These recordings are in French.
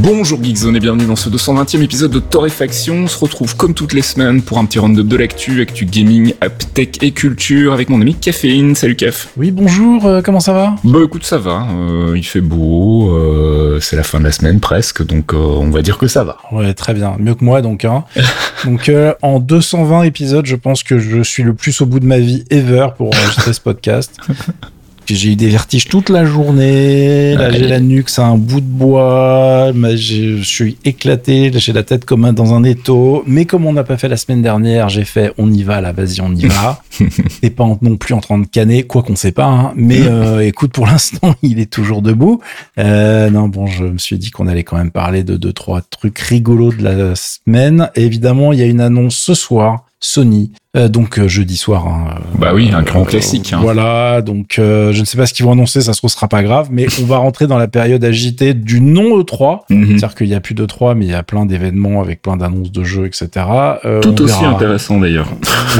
Bonjour Geekzone et bienvenue dans ce 220e épisode de Torréfaction. On se retrouve comme toutes les semaines pour un petit round-up de l'actu, actu gaming, app tech et culture avec mon ami Caffeine. Salut Caf. Oui bonjour, comment ça va ? Bah écoute ça va, il fait beau, c'est la fin de la semaine presque, donc on va dire que ça va. Ouais très bien, mieux que moi donc. Hein. donc en 220 épisodes je pense que je suis le plus au bout de ma vie ever pour enregistrer ce podcast. J'ai eu des vertiges toute la journée, là j'ai la nuque, c'est un bout de bois, je suis éclaté, j'ai la tête comme dans un étau, mais comme on n'a pas fait la semaine dernière, j'ai fait on y va là, vas-y on y va, t'es pas non plus en train de canner, quoi qu'on sait pas, hein. Mais écoute pour l'instant il est toujours debout, non bon je me suis dit qu'on allait quand même parler de 2-3 trucs rigolos de la semaine, et évidemment il y a une annonce ce soir, Sony, donc jeudi soir. Hein, bah oui, un grand classique. Hein. Voilà, donc je ne sais pas ce qu'ils vont annoncer, ça se trouve, ce sera pas grave, mais on va rentrer dans la période agitée du non-E3, c'est-à-dire qu'il n'y a plus d'E3, mais il y a plein d'événements avec plein d'annonces de jeux, etc. Tout aussi intéressant d'ailleurs.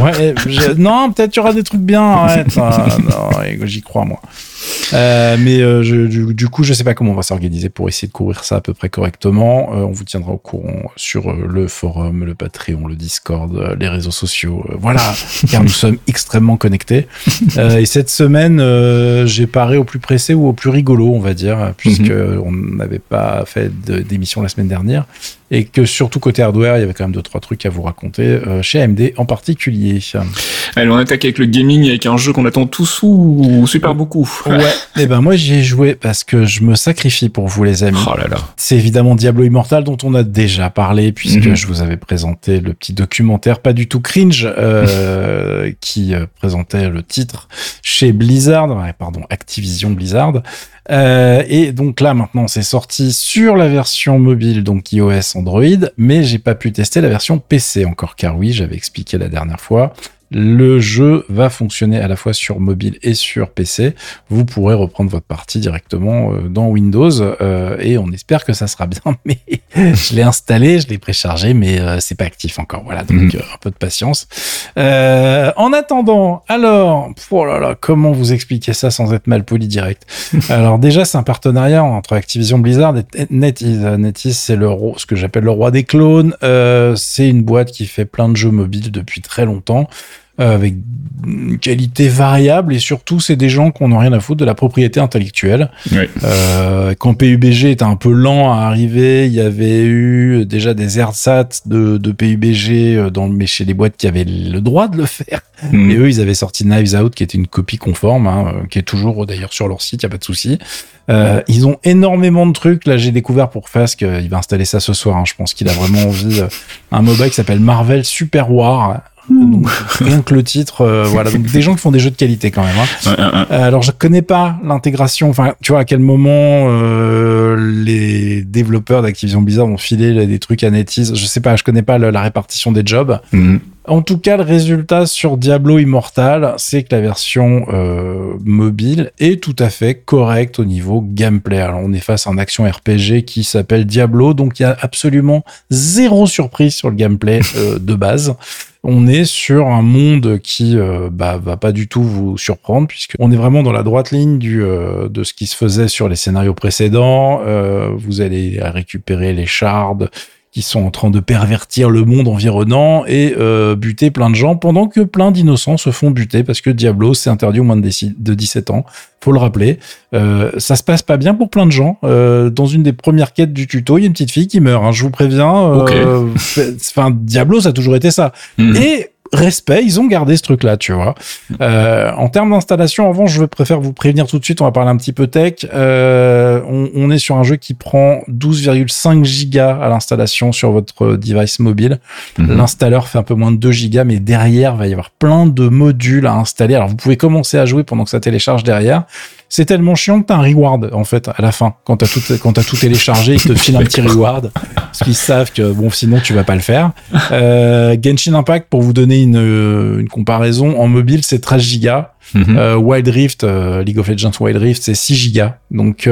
Ouais, non, peut-être il y aura des trucs bien, arrête. Non, j'y crois, moi. Mais du coup, je sais pas comment on va s'organiser pour essayer de couvrir ça à peu près correctement. On vous tiendra au courant sur le forum, le Patreon, le Discord, les réseaux sociaux. Voilà, car nous sommes extrêmement connectés. Et cette semaine, j'ai paré au plus pressé ou au plus rigolo, on va dire, puisque on n'avait pas fait d'émission la semaine dernière. Et que surtout côté hardware, il y avait quand même 2-3 trucs à vous raconter, chez AMD en particulier. Allez, on attaque avec le gaming, avec un jeu qu'on attend tous ou super beaucoup. Ouais, et ben moi j'y ai joué parce que je me sacrifie pour vous les amis. Oh là là. C'est évidemment Diablo Immortal dont on a déjà parlé puisque je vous avais présenté le petit documentaire pas du tout cringe qui présentait le titre chez Activision Blizzard. Et donc là maintenant c'est sorti sur la version mobile donc iOS Android, mais j'ai pas pu tester la version PC encore car oui j'avais expliqué la dernière fois. Le jeu va fonctionner à la fois sur mobile et sur PC. Vous pourrez reprendre votre partie directement dans Windows et on espère que ça sera bien. Mais je l'ai installé, je l'ai préchargé, mais c'est pas actif encore. Voilà, donc un peu de patience. En attendant, alors, oh là là, comment vous expliquer ça sans être mal poli direct ? Alors déjà, c'est un partenariat entre Activision Blizzard et NetEase. NetEase, c'est ce que j'appelle le roi des clones. C'est une boîte qui fait plein de jeux mobiles depuis très longtemps, avec une qualité variable et surtout c'est des gens qu'on n'a rien à foutre de la propriété intellectuelle. Oui. Quand PUBG était un peu lent à arriver, il y avait eu déjà des ersatz de PUBG mais chez les boîtes qui avaient le droit de le faire. Et eux, ils avaient sorti Knives Out qui était une copie conforme, hein, qui est toujours d'ailleurs sur leur site, il n'y a pas de souci. Ils ont énormément de trucs. Là, j'ai découvert pour Fask, il va installer ça ce soir. Hein, je pense qu'il a vraiment envie. Un MOBA qui s'appelle Marvel Super War. Donc, rien que le titre, voilà. Donc, des gens qui font des jeux de qualité quand même, hein. Alors, je connais pas l'intégration. Enfin, tu vois, à quel moment, les développeurs d'Activision Blizzard ont filé des trucs à NetEase. Je sais pas, je connais pas la répartition des jobs. En tout cas, le résultat sur Diablo Immortal, c'est que la version mobile est tout à fait correcte au niveau gameplay. Alors, on est face à un action RPG qui s'appelle Diablo, donc il y a absolument zéro surprise sur le gameplay de base. On est sur un monde qui va pas du tout vous surprendre, puisqu'on est vraiment dans la droite ligne de ce qui se faisait sur les scénarios précédents. Vous allez récupérer les shards qui sont en train de pervertir le monde environnant et buter plein de gens pendant que plein d'innocents se font buter parce que Diablo c'est interdit aux moins de 17 ans, faut le rappeler. Ça se passe pas bien pour plein de gens. Dans une des premières quêtes du tuto, il y a une petite fille qui meurt, hein, je vous préviens. Enfin, Diablo ça a toujours été ça. Et respect, ils ont gardé ce truc-là, tu vois. En termes d'installation, avant, je préfère vous prévenir tout de suite, on va parler un petit peu tech. On est sur un jeu qui prend 12,5 gigas à l'installation sur votre device mobile. L'installeur fait un peu moins de 2 gigas, mais derrière, il va y avoir plein de modules à installer. Alors, vous pouvez commencer à jouer pendant que ça télécharge derrière. c'est tellement chiant que t'as un reward, en fait, à la fin. Quand t'as tout téléchargé, ils te filent un petit reward. Parce qu'ils savent que, bon, sinon, tu vas pas le faire. Genshin Impact, pour vous donner une comparaison, en mobile, c'est 13 gigas. Mm-hmm. Wild Rift, League of Legends Wild Rift, c'est 6 gigas. Donc,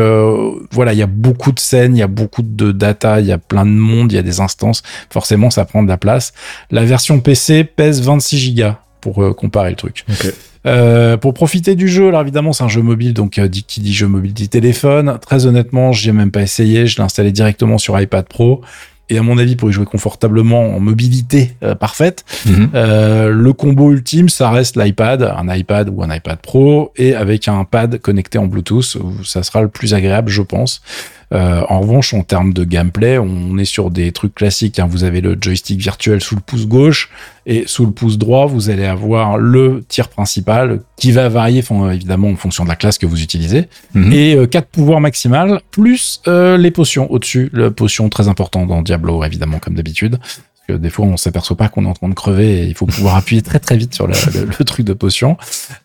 voilà, il y a beaucoup de scènes, il y a beaucoup de data, il y a plein de monde, il y a des instances. Forcément, ça prend de la place. La version PC pèse 26 gigas pour comparer le truc. Okay. Pour profiter du jeu, alors évidemment c'est un jeu mobile, donc qui dit jeu mobile dit téléphone. Très honnêtement, j'ai même pas essayé, je l'ai installé directement sur iPad Pro. Et à mon avis, pour y jouer confortablement en mobilité parfaite, le combo ultime, ça reste l'iPad, un iPad ou un iPad Pro, et avec un pad connecté en Bluetooth, ça sera le plus agréable, je pense. En revanche, en termes de gameplay, on est sur des trucs classiques, hein. Vous avez le joystick virtuel sous le pouce gauche, et sous le pouce droit, vous allez avoir le tir principal, qui va varier évidemment en fonction de la classe que vous utilisez, et 4 pouvoirs maximales, plus les potions au-dessus, la potion très importante dans Diablo, évidemment, comme d'habitude. Que des fois on s'aperçoit pas qu'on est en train de crever et il faut pouvoir appuyer très très vite sur le truc de potion.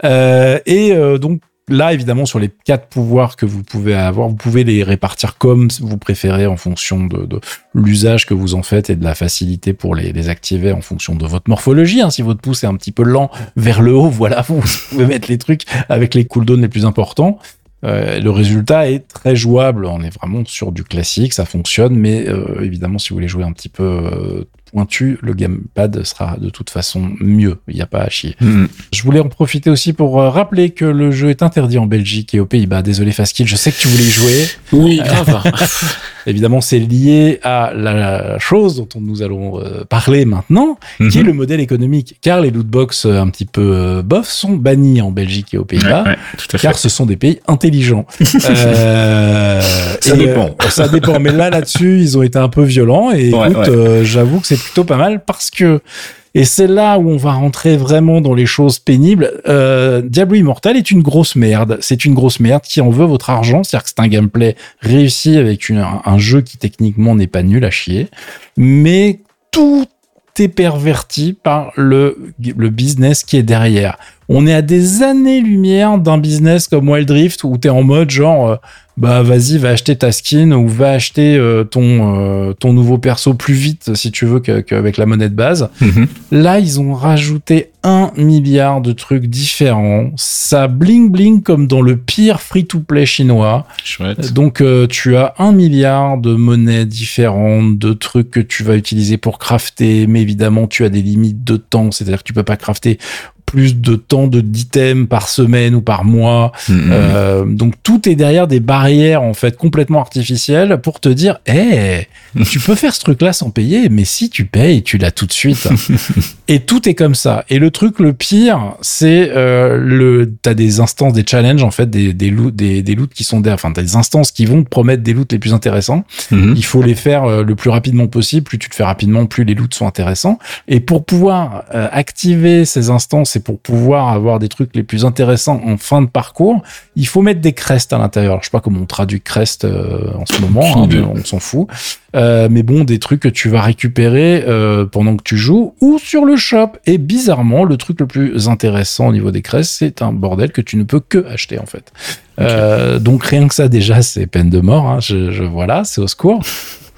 Donc là évidemment sur les 4 pouvoirs que vous pouvez avoir, vous pouvez les répartir comme vous préférez en fonction de l'usage que vous en faites et de la facilité pour les activer en fonction de votre morphologie, hein. Si votre pouce est un petit peu lent vers le haut, voilà, vous pouvez mettre les trucs avec les cooldowns les plus importants. Le résultat est très jouable, on est vraiment sur du classique, ça fonctionne, mais évidemment si vous voulez jouer un petit peu pointu, le gamepad sera de toute façon mieux, il n'y a pas à chier. Je voulais en profiter aussi pour rappeler que le jeu est interdit en Belgique et aux Pays-Bas. Désolé Faskill, je sais que tu voulais y jouer. Oui, grave. Évidemment c'est lié à la chose dont nous allons parler maintenant, qui est le modèle économique, car les lootbox un petit peu bof sont bannis en Belgique et aux Pays-Bas, car ce sont des pays intelligents. Ça dépend. Ça dépend, mais là-dessus ils ont été un peu violents et écoute, j'avoue que c'est plutôt pas mal parce que, et c'est là où on va rentrer vraiment dans les choses pénibles, Diablo Immortal est une grosse merde. C'est une grosse merde qui en veut votre argent. C'est-à-dire que c'est un gameplay réussi avec un jeu qui techniquement n'est pas nul à chier. Mais tout est perverti par le business qui est derrière. On est à des années-lumière d'un business comme Wild Rift où t'es en mode genre, bah vas-y, va acheter ta skin ou va acheter ton nouveau perso plus vite si tu veux qu'avec la monnaie de base. Là, ils ont rajouté 1 milliard de trucs différents. Ça bling-bling comme dans le pire free-to-play chinois. Chouette. Donc, tu as 1 milliard de monnaies différentes, de trucs que tu vas utiliser pour crafter, mais évidemment, tu as des limites de temps, c'est-à-dire que tu peux pas crafter plus de temps de 10 items par semaine ou par mois. Donc, tout est derrière des barrières, en fait, complètement artificielles pour te dire, hey, tu peux faire ce truc-là sans payer, mais si tu payes, tu l'as tout de suite. Et tout est comme ça. Et le truc le pire, c'est t'as des instances, des challenges, en fait, des loots qui sont enfin, t'as des instances qui vont te promettre des loots les plus intéressants. Il faut les faire le plus rapidement possible. Plus tu te fais rapidement, plus les loots sont intéressants. Et pour pouvoir activer ces instances, pour pouvoir avoir des trucs les plus intéressants en fin de parcours, il faut mettre des crests à l'intérieur. Alors, je sais pas comment on traduit crest en ce moment, hein, on s'en fout. Mais bon, des trucs que tu vas récupérer pendant que tu joues ou sur le shop. Et bizarrement, le truc le plus intéressant au niveau des crests, c'est un bordel que tu ne peux que acheter en fait. Okay. Donc rien que ça déjà, c'est peine de mort. Hein. Voilà, c'est au secours.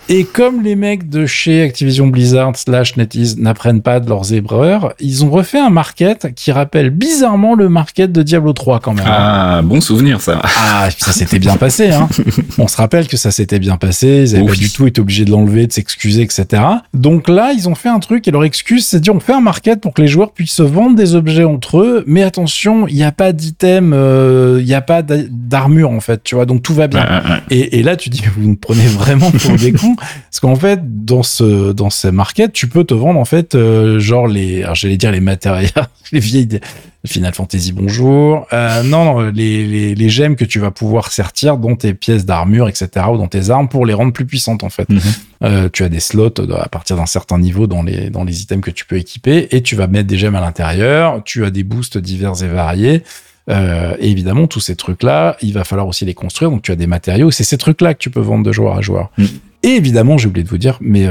Et comme les mecs de chez Activision Blizzard / NetEase n'apprennent pas de leurs erreurs, ils ont refait un market qui rappelle bizarrement le market de Diablo 3 quand même. Ah, bon souvenir ça. Ah, ça s'était bien passé. Hein. On se rappelle que ça s'était bien passé, ils avaient pas du tout été obligés de l'enlever, de s'excuser, etc. Donc là, ils ont fait un truc et leur excuse, c'est de dire on fait un market pour que les joueurs puissent se vendre des objets entre eux, mais attention, il n'y a pas d'item, il n'y a pas d'armure en fait, tu vois, donc tout va bien. Et là, tu dis, vous me prenez vraiment pour des cons. Parce qu'en fait, dans ce market, tu peux te vendre, en fait, genre j'allais dire les matériaux, les vieilles Final Fantasy, bonjour. Les gemmes que tu vas pouvoir sortir dans tes pièces d'armure, etc., ou dans tes armes pour les rendre plus puissantes, en fait. Tu as des slots à partir d'un certain niveau dans les items que tu peux équiper et tu vas mettre des gemmes à l'intérieur. Tu as des boosts divers et variés. Et évidemment, tous ces trucs-là, il va falloir aussi les construire. Donc, tu as des matériaux. C'est ces trucs-là que tu peux vendre de joueur à joueur. Et évidemment, j'ai oublié de vous dire, mais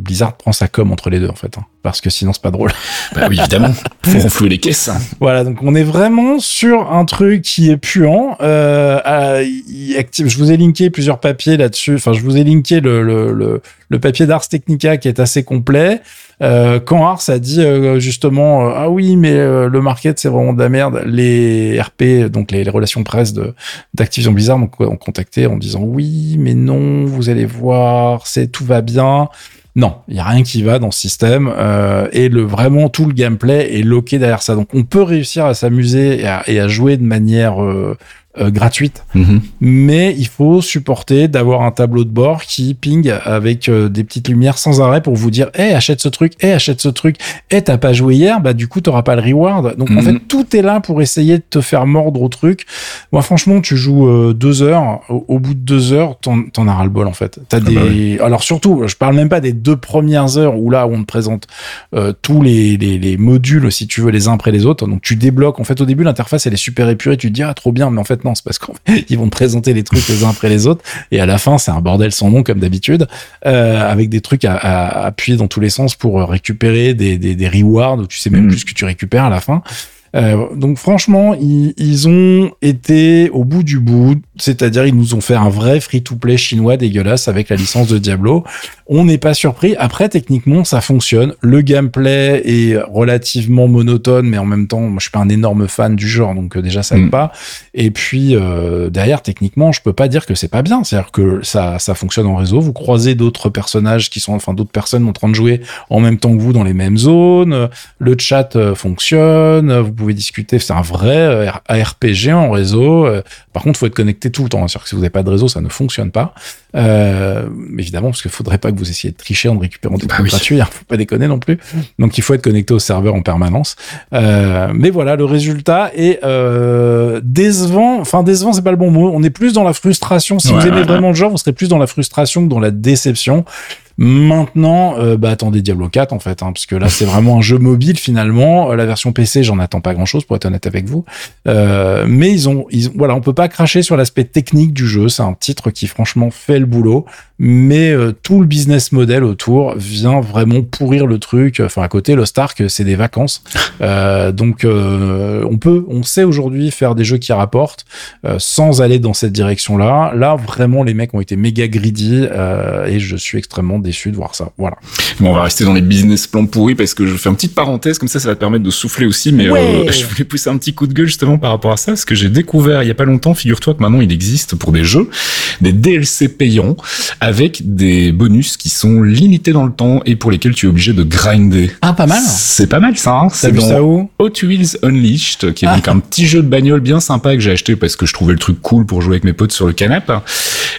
Blizzard prend sa com entre les deux, en fait, hein, parce que sinon, c'est pas drôle. Bah oui, évidemment, faut renflouer les caisses. Voilà, donc on est vraiment sur un truc qui est puant. Je vous ai linké plusieurs papiers là-dessus. Enfin, je vous ai linké le papier d'Ars Technica qui est assez complet. Quand Ars a dit justement ah oui mais le market c'est vraiment de la merde, les RP donc les relations presse d'Activision Blizzard ont contacté en disant oui mais non vous allez voir c'est tout va bien, non il y a rien qui va dans ce système et vraiment tout le gameplay est loqué derrière ça, donc on peut réussir à s'amuser et à jouer de manière gratuite, mais il faut supporter d'avoir un tableau de bord qui ping avec des petites lumières sans arrêt pour vous dire hey, achète ce truc, hey, t'as pas joué hier, bah du coup t'auras pas le reward, donc en fait tout est là pour essayer de te faire mordre au truc. Moi franchement tu joues 2 heures, au bout de 2 heures t'en as ras le bol en fait, t'as des... Ouais. Alors surtout je parle même pas des 2 premières heures où là on te présente tous les modules si tu veux les uns après les autres, donc tu débloques en fait. Au début l'interface elle est super épurée, tu te dis ah trop bien, mais en fait non, c'est parce qu'ils vont te présenter les trucs les uns après les autres et à la fin c'est un bordel sans nom comme d'habitude, avec des trucs à appuyer dans tous les sens pour récupérer des rewards où tu sais même plus ce que tu récupères à la fin. Donc franchement ils ont été au bout du bout, c'est-à-dire ils nous ont fait un vrai free-to-play chinois dégueulasse avec la licence de Diablo. On n'est pas surpris, après techniquement ça fonctionne, le gameplay est relativement monotone mais en même temps moi je suis pas un énorme fan du genre donc déjà ça aide pas, et puis derrière techniquement je peux pas dire que c'est pas bien, c'est-à-dire que ça fonctionne en réseau, vous croisez d'autres personnages qui sont, enfin d'autres personnes en train de jouer en même temps que vous dans les mêmes zones, le chat fonctionne, vous pouvez discuter, c'est un vrai RPG en réseau. Par contre, il faut être connecté tout le temps. C'est-à-dire que si vous n'avez pas de réseau, ça ne fonctionne pas. Évidemment, parce qu'il ne faudrait pas que vous essayiez de tricher en récupérant des trucs gratuits. Il ne faut pas déconner non plus. Donc, il faut être connecté au serveur en permanence. Mais voilà, le résultat est décevant. Enfin, décevant, c'est pas le bon mot. On est plus dans la frustration. Si vous aimez vraiment le genre, vous serez plus dans la frustration que dans la déception. Maintenant, attendez Diablo 4 en fait, hein, parce que là c'est vraiment un jeu mobile finalement. La version PC, j'en attends pas grand-chose pour être honnête avec vous. Mais voilà, on peut pas cracher sur l'aspect technique du jeu. C'est un titre qui franchement fait le boulot, mais tout le business model autour vient vraiment pourrir le truc. Enfin à côté, Lost Ark, c'est des vacances. Donc on sait aujourd'hui faire des jeux qui rapportent sans aller dans cette direction-là. Là vraiment, les mecs ont été méga greedy et je suis extrêmement déçu de voir ça. Voilà. Bon, on va rester dans les business plans pourris parce que je fais une petite parenthèse, comme ça va te permettre de souffler aussi, mais je voulais pousser un petit coup de gueule justement par rapport à ça, parce que j'ai découvert il y a pas longtemps, figure-toi que maintenant il existe pour des jeux, des DLC payants avec des bonus qui sont limités dans le temps et pour lesquels tu es obligé de grinder. Ah, pas mal. C'est pas mal ça, hein. T'as vu ça où ? Hot Wheels Unleashed, qui est donc un petit jeu de bagnole bien sympa que j'ai acheté parce que je trouvais le truc cool pour jouer avec mes potes sur le canapé.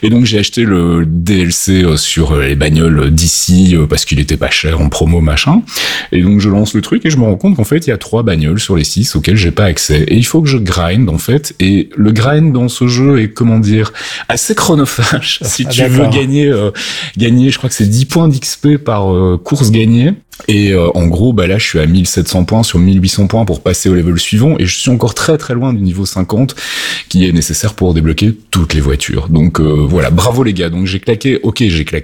Et donc j'ai acheté le DLC sur les bagnoles d'ici parce qu'il était pas cher en promo machin, et donc je lance le truc et je me rends compte qu'en fait il y a 3 bagnoles sur les 6 auxquelles j'ai pas accès et il faut que je grind en fait, et le grind dans ce jeu est comment dire assez chronophage. Si tu veux gagner je crois que c'est 10 points d'XP par course gagnée. Et en gros bah là je suis à 1700 points sur 1800 points pour passer au level suivant et je suis encore très très loin du niveau 50 qui est nécessaire pour débloquer toutes les voitures. Donc voilà, bravo les gars. Donc j'ai claqué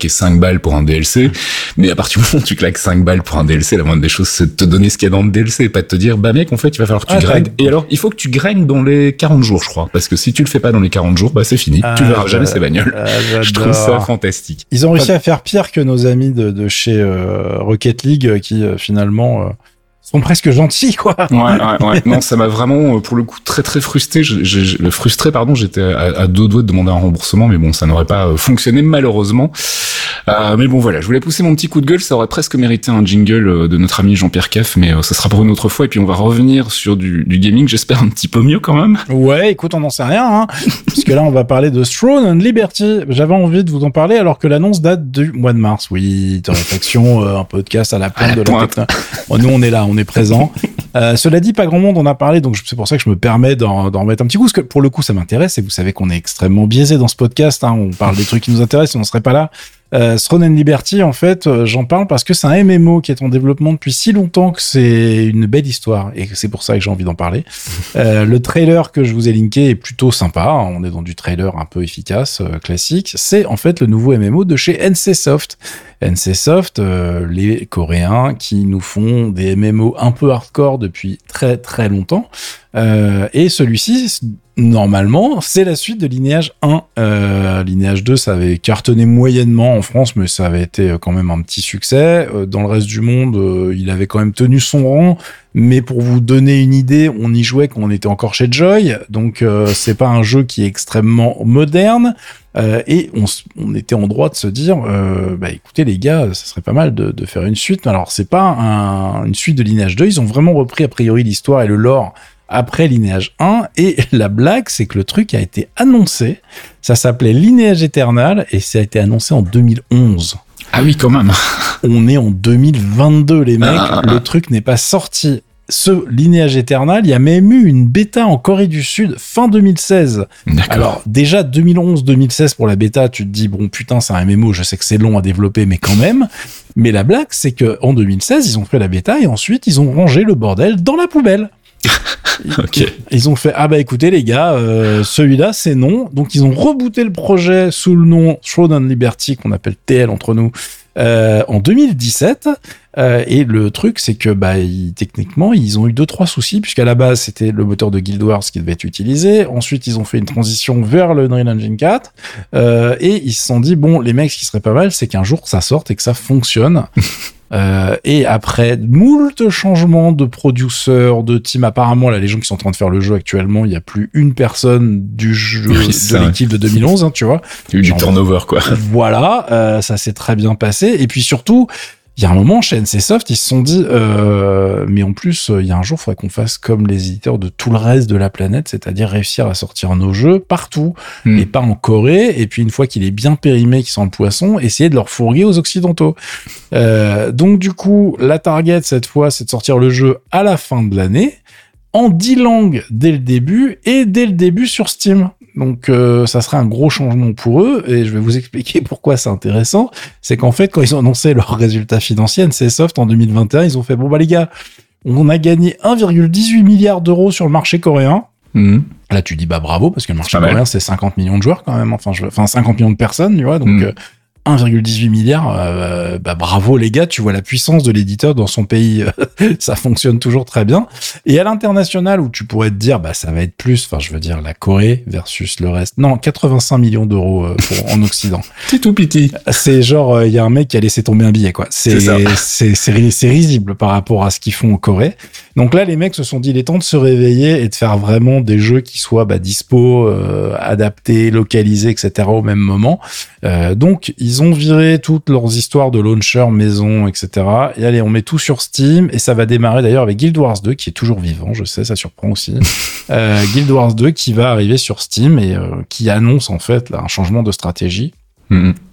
5 balles pour un DLC, mais à partir du moment où tu claques 5 balles pour un DLC, la moindre des choses c'est de te donner ce qu'il y a dans le DLC et pas de te dire bah mec en fait il va falloir que tu grindes. Et alors il faut que tu grindes dans les 40 jours je crois, parce que si tu le fais pas dans les 40 jours bah c'est fini, tu verras jamais ces bagnoles. Je trouve ça fantastique. Ils ont réussi à faire pire que nos amis de chez Rocket League qui finalement sont presque gentils quoi. Ouais. Non, ça m'a vraiment pour le coup très très frustré. Frustré, j'étais à 2 doigts de demander un remboursement, mais bon, ça n'aurait pas fonctionné malheureusement. Mais bon voilà, je voulais pousser mon petit coup de gueule, ça aurait presque mérité un jingle de notre ami Jean-Pierre Caff, mais ça sera pour une autre fois, et puis on va revenir sur du gaming, j'espère un petit peu mieux quand même. Ouais, écoute, on n'en sait rien, hein, parce que là on va parler de Throne and Liberty. J'avais envie de vous en parler alors que l'annonce date du mois de mars. Oui, Torréfaction, un podcast à la pointe de la techno. Nous on est là, on est présent. Cela dit, pas grand monde en a parlé, donc c'est pour ça que je me permets d'en mettre un petit coup, parce que pour le coup ça m'intéresse, et vous savez qu'on est extrêmement biaisé dans ce podcast, hein, on parle des trucs qui nous intéressent, on ne serait pas là. Throne and Liberty, en fait, j'en parle parce que c'est un MMO qui est en développement depuis si longtemps que c'est une belle histoire et c'est pour ça que j'ai envie d'en parler. Le trailer que je vous ai linké est plutôt sympa. On est dans du trailer un peu efficace, classique. C'est en fait le nouveau MMO de chez NCSoft. NCSoft, les Coréens qui nous font des MMO un peu hardcore depuis très très longtemps. Et celui-ci, normalement, c'est la suite de Lineage 1. Lineage 2, ça avait cartonné moyennement en France, mais ça avait été quand même un petit succès. Dans le reste du monde, il avait quand même tenu son rang. Mais pour vous donner une idée, on y jouait quand on était encore chez Joy. Donc, c'est pas un jeu qui est extrêmement moderne. Et on était en droit de se dire, écoutez les gars, ça serait pas mal de faire une suite. Alors, c'est pas une suite de Lineage 2. Ils ont vraiment repris, a priori, l'histoire et le lore après Lineage 1, et la blague, c'est que le truc a été annoncé, ça s'appelait Lineage Eternal, et ça a été annoncé en 2011. Ah oui, quand même. On est en 2022, les mecs, le truc n'est pas sorti. Ce Lineage Eternal, il y a même eu une bêta en Corée du Sud fin 2016. D'accord. Alors déjà 2011-2016 pour la bêta, tu te dis bon putain c'est un MMO, je sais que c'est long à développer mais quand même. Mais la blague c'est que en 2016 ils ont fait la bêta et ensuite ils ont rangé le bordel dans la poubelle. Okay. Ils ont fait écoutez les gars celui-là c'est non, donc ils ont rebooté le projet sous le nom Throne and Liberty qu'on appelle TL entre nous en 2017 et le truc c'est que techniquement ils ont eu 2-3 soucis puisqu'à la base c'était le moteur de Guild Wars qui devait être utilisé, ensuite ils ont fait une transition vers le Unreal Engine 4 et ils se sont dit bon les mecs ce qui serait pas mal c'est qu'un jour ça sorte et que ça fonctionne. Et après moult changements de producteurs, de team, apparemment là les gens qui sont en train de faire le jeu actuellement, il y a plus une personne du jeu de l'équipe de 2011, hein, tu vois. Du turnover quoi. Voilà, ça s'est très bien passé. Et puis surtout, il y a un moment chez NCSoft, ils se sont dit, mais en plus, il y a un jour, il faudrait qu'on fasse comme les éditeurs de tout le reste de la planète, c'est-à-dire réussir à sortir nos jeux partout, et pas en Corée. Et puis, une fois qu'il est bien périmé, qu'il sent le poisson, essayer de leur fourguer aux Occidentaux. Donc, du coup, la target, cette fois, c'est de sortir le jeu à la fin de l'année, en 10 langues dès le début, et dès le début sur Steam. Donc, ça serait un gros changement pour eux, et je vais vous expliquer pourquoi c'est intéressant. C'est qu'en fait, quand ils ont annoncé leurs résultats financiers, NCSoft, en 2021, ils ont fait, bon, bah, les gars, on a gagné 1,18 milliard d'euros sur le marché coréen. Là, tu dis, bah, bravo, parce que le marché coréen, c'est 50 millions de joueurs, quand même. Enfin, 50 millions de personnes, tu vois. Donc, 1,18 milliard, bravo les gars, tu vois la puissance de l'éditeur dans son pays, ça fonctionne toujours très bien. Et à l'international, où tu pourrais te dire, ça va être plus, la Corée versus le reste. Non, 85 millions d'euros en Occident. C'est tout petit. C'est genre, il y a un mec qui a laissé tomber un billet, quoi. C'est risible par rapport à ce qu'ils font en Corée. Donc là, les mecs se sont dit, il est temps de se réveiller et de faire vraiment des jeux qui soient, dispo, adaptés, localisés, etc. au même moment. Donc, ils ont viré toutes leurs histoires de launcher, maison, etc. Et allez, on met tout sur Steam. Et ça va démarrer d'ailleurs avec Guild Wars 2, qui est toujours vivant, je sais, ça surprend aussi. Guild Wars 2 qui va arriver sur Steam et qui annonce en fait là, un changement de stratégie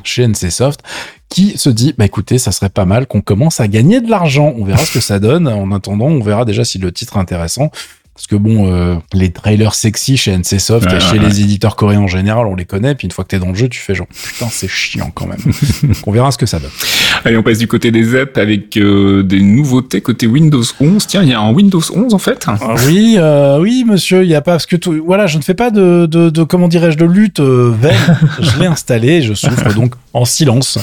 chez NCSoft, qui se dit, écoutez, ça serait pas mal qu'on commence à gagner de l'argent. On verra ce que ça donne. En attendant, on verra déjà si le titre est intéressant. Parce que bon, les trailers sexy chez NCSoft et chez les éditeurs coréens en général, on les connaît. Puis une fois que t'es dans le jeu, tu fais genre, putain, c'est chiant quand même. Donc on verra ce que ça donne. Allez, on passe du côté des apps avec des nouveautés côté Windows 11. Tiens, il y a un Windows 11 en fait. Oui, monsieur, il y a pas parce que je ne fais pas de comment dirais-je de lutte vaine. Je l'ai installé, je souffre donc en silence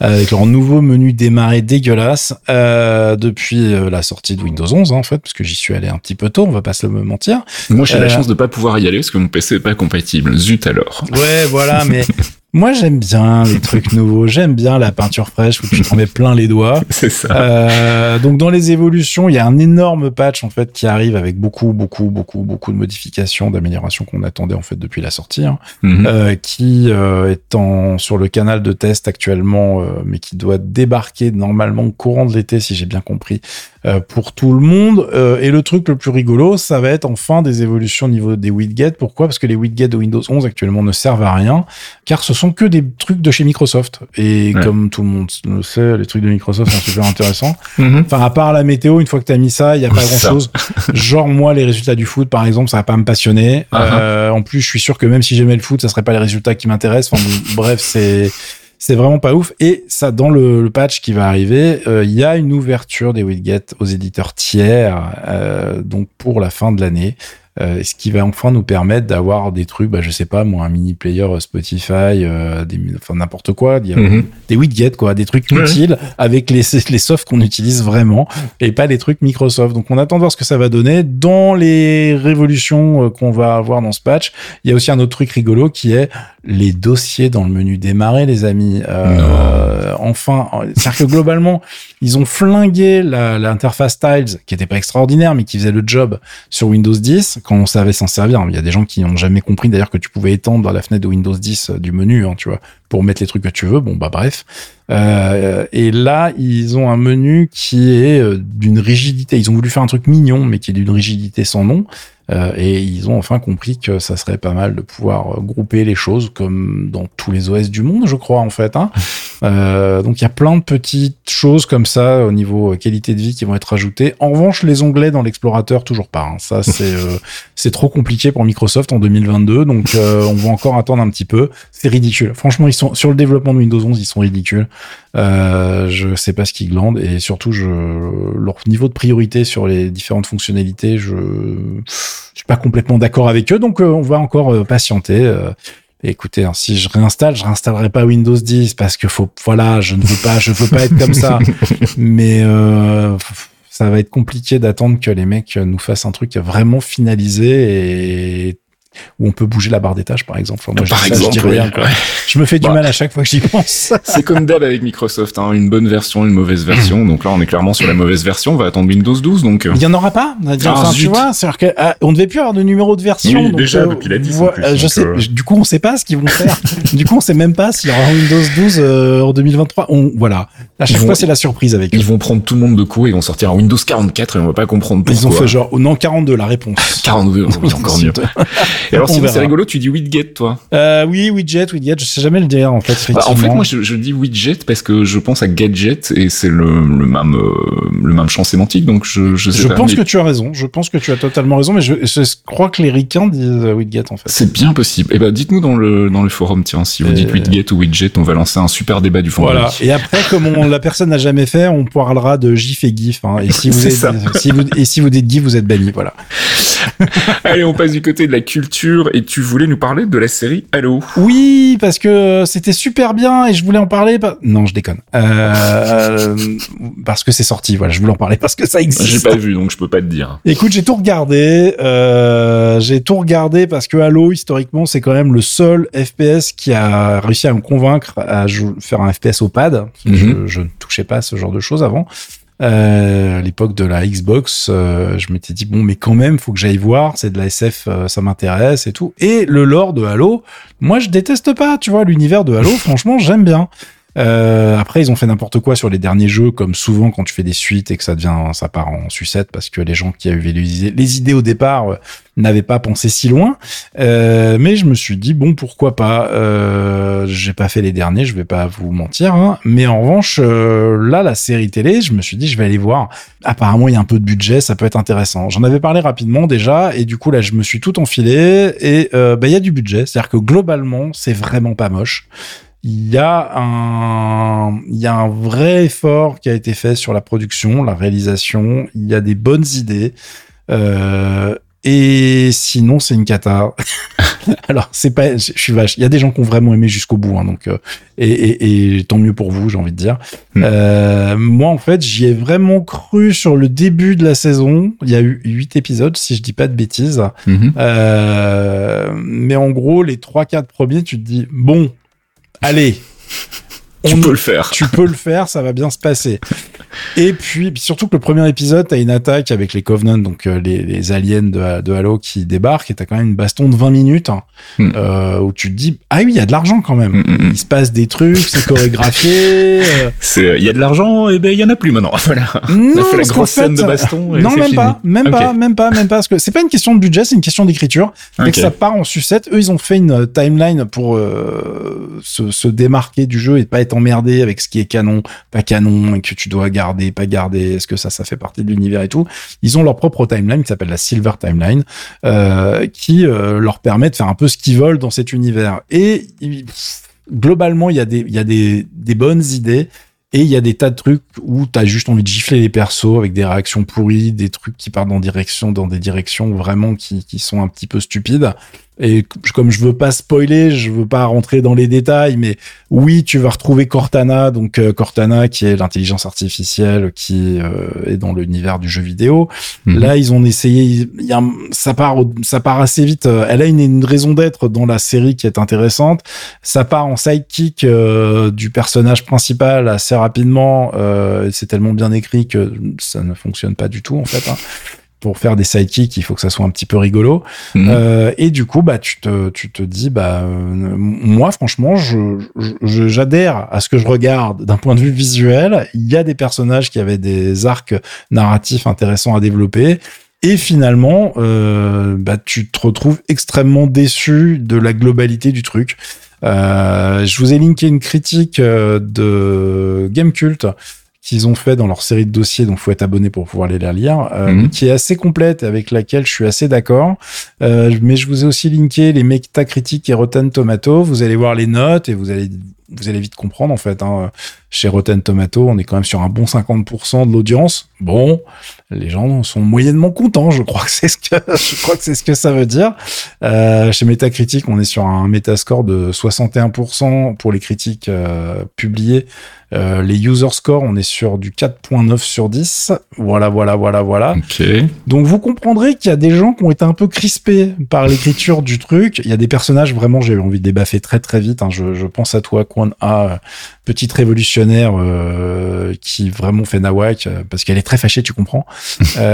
avec leur nouveau menu démarrer dégueulasse depuis la sortie de Windows 11 en fait, parce que j'y suis allé un petit peu tôt. On va pas se me mentir. Moi, j'ai la chance de pas pouvoir y aller parce que mon PC est pas compatible. Zut alors. Ouais, voilà, mais moi, j'aime bien les trucs nouveaux. J'aime bien la peinture fraîche où tu t'en mets plein les doigts. C'est ça. Donc, dans les évolutions, il y a un énorme patch, en fait, qui arrive avec beaucoup de modifications, d'améliorations qu'on attendait, en fait, depuis la sortie, hein, qui est sur le canal de test actuellement, mais qui doit débarquer normalement courant de l'été, si j'ai bien compris, pour tout le monde. Et le truc le plus rigolo, ça va être enfin des évolutions au niveau des widgets. Pourquoi ? Parce que les widgets de Windows 11 actuellement ne servent à rien, car ce sont que des trucs de chez Microsoft. Et comme tout le monde le sait, les trucs de Microsoft sont super intéressants. Enfin, à part la météo, une fois que t'as mis ça, il n'y a pas grand-chose. Genre, moi, les résultats du foot, par exemple, ça va pas me passionner. En plus, je suis sûr que même si j'aimais le foot, ça serait pas les résultats qui m'intéressent. Enfin, bref, c'est vraiment pas ouf. Et ça, dans le patch qui va arriver, il y a une ouverture des widgets aux éditeurs tiers, donc pour la fin de l'année. Ce qui va enfin nous permettre d'avoir des trucs, bah, je sais pas, moi, un mini player Spotify, enfin n'importe quoi, des widgets, quoi, des trucs utiles avec les softs qu'on utilise vraiment et pas les trucs Microsoft. Donc on attend de voir ce que ça va donner dans les révolutions qu'on va avoir dans ce patch. Il y a aussi un autre truc rigolo qui est les dossiers dans le menu démarrer, les amis. Enfin, c'est-à-dire que globalement, ils ont flingué l'interface Tiles, qui était pas extraordinaire, mais qui faisait le job sur Windows 10. Quand on savait s'en servir, il y a des gens qui n'ont jamais compris d'ailleurs que tu pouvais étendre la fenêtre de Windows 10 du menu, hein, tu vois, pour mettre les trucs que tu veux. Bon, bah bref. Et là, ils ont un menu qui est d'une rigidité. Ils ont voulu faire un truc mignon, mais qui est d'une rigidité sans nom. Et ils ont enfin compris que ça serait pas mal de pouvoir grouper les choses comme dans tous les OS du monde, je crois, en fait, hein. Donc, il y a plein de petites choses comme ça au niveau qualité de vie qui vont être ajoutées. En revanche, les onglets dans l'explorateur, toujours pas, hein. Ça, c'est trop compliqué pour Microsoft en 2022. Donc, on va encore attendre un petit peu. C'est ridicule. Franchement, ils sont, sur le développement de Windows 11, ils sont ridicules. Je sais pas ce qu'ils glandent. Et surtout, leur niveau de priorité sur les différentes fonctionnalités, je suis pas complètement d'accord avec eux. Donc, on va encore patienter. Écoutez, hein, si je réinstalle, je réinstallerai pas Windows 10 parce que voilà, je veux pas être comme ça. Mais ça va être compliqué d'attendre que les mecs nous fassent un truc vraiment finalisé et où on peut bouger la barre des tâches, par exemple. Moi, par exemple, je me fais du mal à chaque fois que j'y pense. C'est comme d'hab avec Microsoft, hein, une bonne version, une mauvaise version. Donc là, on est clairement sur la mauvaise version. On va attendre Windows 12. Donc il y en aura pas. Enfin, tu vois, c'est-à-dire que on devait plus avoir de numéro de version. Oui, donc, déjà depuis la 10. Du coup, on sait pas ce qu'ils vont faire. Du coup, on sait même pas s'il y aura Windows 12 en 2023. Voilà. À chaque fois, c'est la surprise avec eux. Ils vont prendre tout le monde de court. Ils vont sortir un Windows 44 et on va pas comprendre pourquoi. Ils ont fait genre non 42 la réponse. 42, encore mieux. Et alors, c'est rigolo, tu dis widget, toi? Oui, widget, je sais jamais le dire, en fait. Bah, en fait, moi, je dis widget parce que je pense à gadget et c'est le même champ sémantique, donc je sais pas. Je pense que tu as raison, je pense que tu as totalement raison, mais je crois que les ricains disent widget, en fait. C'est bien possible. Et ben, dites-nous dans le forum, tiens, si vous dites widget ou widget, on va lancer un super débat du fond. Voilà. Et après, comme la personne n'a jamais fait, on parlera de gif et gif, hein. Et si vous dites gif, vous êtes banni, voilà. Allez, on passe du côté de la culture et tu voulais nous parler de la série Halo. Oui, parce que c'était super bien et je voulais en parler. Non, je déconne. Parce que c'est sorti, voilà, je voulais en parler parce que ça existe. J'ai pas vu, donc je peux pas te dire. Écoute, j'ai tout regardé parce que Halo, historiquement, c'est quand même le seul FPS qui a réussi à me convaincre à faire un FPS au pad. Je ne touchais pas à ce genre de choses avant. À l'époque de la Xbox, je m'étais dit bon, mais quand même, faut que j'aille voir. C'est de la SF, ça m'intéresse et tout. Et le lore de Halo, moi, je déteste pas. Tu vois, l'univers de Halo, franchement, j'aime bien. Après, ils ont fait n'importe quoi sur les derniers jeux, comme souvent quand tu fais des suites et que ça part en sucette parce que les gens qui avaient les idées au départ n'avaient pas pensé si loin. Mais je me suis dit bon, pourquoi pas. J'ai pas fait les derniers, je vais pas vous mentir, hein. Mais en revanche, là, la série télé, je me suis dit je vais aller voir. Apparemment, il y a un peu de budget, ça peut être intéressant. J'en avais parlé rapidement déjà, et du coup là, je me suis tout enfilé et il y a du budget, c'est-à-dire que globalement, c'est vraiment pas moche. Il y a un vrai effort qui a été fait sur la production, la réalisation. Il y a des bonnes idées. Et sinon, c'est une cata. Alors, c'est pas, je suis vache. Il y a des gens qui ont vraiment aimé jusqu'au bout, hein, donc, et tant mieux pour vous, j'ai envie de dire. Moi, en fait, j'y ai vraiment cru sur le début de la saison. Il y a eu 8 épisodes, si je dis pas de bêtises. Mais en gros, les 3-4 premiers, tu te dis, bon, allez, tu peux le faire, ça va bien se passer. Et puis, surtout que le premier épisode, t'as une attaque avec les Covenants, donc les aliens de Halo qui débarquent, et t'as quand même une baston de 20 minutes, hein, où tu te dis, ah oui, il y a de l'argent quand même. Il se passe des trucs, c'est chorégraphié. Il y a de l'argent, et ben il y en a plus maintenant. Voilà. Non, on a fait la grosse scène de baston. Non, même pas, parce que c'est pas une question de budget, c'est une question d'écriture. Dès que ça part en sucette, eux, ils ont fait une timeline pour se démarquer du jeu et pas être emmerdé avec ce qui est canon, pas canon, et que tu dois garder, pas garder, est-ce que ça fait partie de l'univers et tout. Ils ont leur propre timeline qui s'appelle la Silver Timeline, qui leur permet de faire un peu ce qu'ils veulent dans cet univers. Et globalement, il y a des bonnes idées et il y a des tas de trucs où t'as juste envie de gifler les persos avec des réactions pourries, des trucs qui partent dans des directions vraiment qui sont un petit peu stupides. Et comme je veux pas spoiler, je veux pas rentrer dans les détails, mais oui, tu vas retrouver Cortana, donc Cortana qui est l'intelligence artificielle qui est dans l'univers du jeu vidéo. Mmh. Là, ils ont essayé, ça part assez vite. Elle a une raison d'être dans la série qui est intéressante. Ça part en sidekick du personnage principal assez rapidement. C'est tellement bien écrit que ça ne fonctionne pas du tout en fait. Hein. Pour faire des sidekicks, il faut que ça soit un petit peu rigolo. Mmh. Et du coup, bah, tu te dis, bah, moi, franchement, j'adhère à ce que je regarde d'un point de vue visuel. Il y a des personnages qui avaient des arcs narratifs intéressants à développer. Et finalement, bah, tu te retrouves extrêmement déçu de la globalité du truc. Je vous ai linké une critique de Gamekult qu'ils ont fait dans leur série de dossiers, donc faut être abonné pour pouvoir les lire, qui est assez complète, avec laquelle je suis assez d'accord. Mais je vous ai aussi linké les Metacritic et Rotten Tomatoes. Vous allez voir les notes et vous allez vite comprendre, en fait. Hein. Chez Rotten Tomatoes, on est quand même sur un bon 50% de l'audience. Bon, les gens sont moyennement contents. Je crois que c'est ce que ça veut dire. Chez Metacritic, on est sur un Metascore de 61% pour les critiques publiées. Les user scores, on est sur du 4.9 sur 10. Voilà. Okay. Donc, vous comprendrez qu'il y a des gens qui ont été un peu crispés par l'écriture du truc. Il y a des personnages, vraiment, j'ai eu envie de les baffer très, très vite. Hein. Je pense à toi, Quan A, petite révolutionnaire qui vraiment fait nawak, parce qu'elle est très fâchée, tu comprends.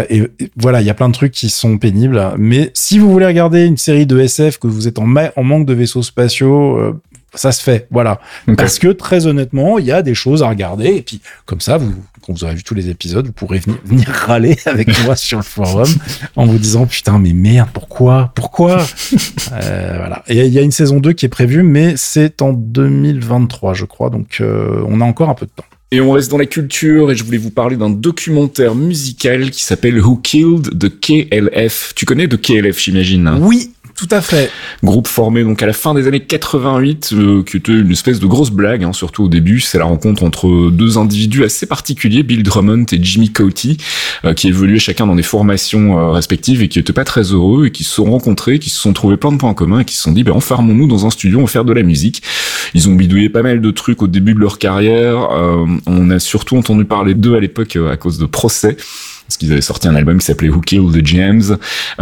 Et voilà, il y a plein de trucs qui sont pénibles. Mais si vous voulez regarder une série de SF, que vous êtes en manque de vaisseaux spatiaux... ça se fait, voilà. Okay. Parce que très honnêtement, il y a des choses à regarder. Et puis, comme ça, quand vous aurez vu tous les épisodes, vous pourrez venir râler avec moi sur le forum en vous disant putain, mais merde, pourquoi voilà. Et il y a une saison 2 qui est prévue, mais c'est en 2023, je crois. Donc, on a encore un peu de temps. Et on reste dans la culture et je voulais vous parler d'un documentaire musical qui s'appelle Who Killed the KLF. Tu connais de KLF, j'imagine, hein? Oui. Tout à fait. Groupe formé donc à la fin des années 88, qui était une espèce de grosse blague, hein, surtout au début. C'est la rencontre entre deux individus assez particuliers, Bill Drummond et Jimmy Cauty, qui évoluaient chacun dans des formations respectives et qui étaient pas très heureux et qui se sont rencontrés, qui se sont trouvés plein de points en commun et qui se sont dit, ben, enfermons-nous dans un studio, on va faire de la musique. Ils ont bidouillé pas mal de trucs au début de leur carrière. On a surtout entendu parler d'eux à l'époque à cause de procès. Parce qu'ils avaient sorti un album qui s'appelait Who Killed the Jams,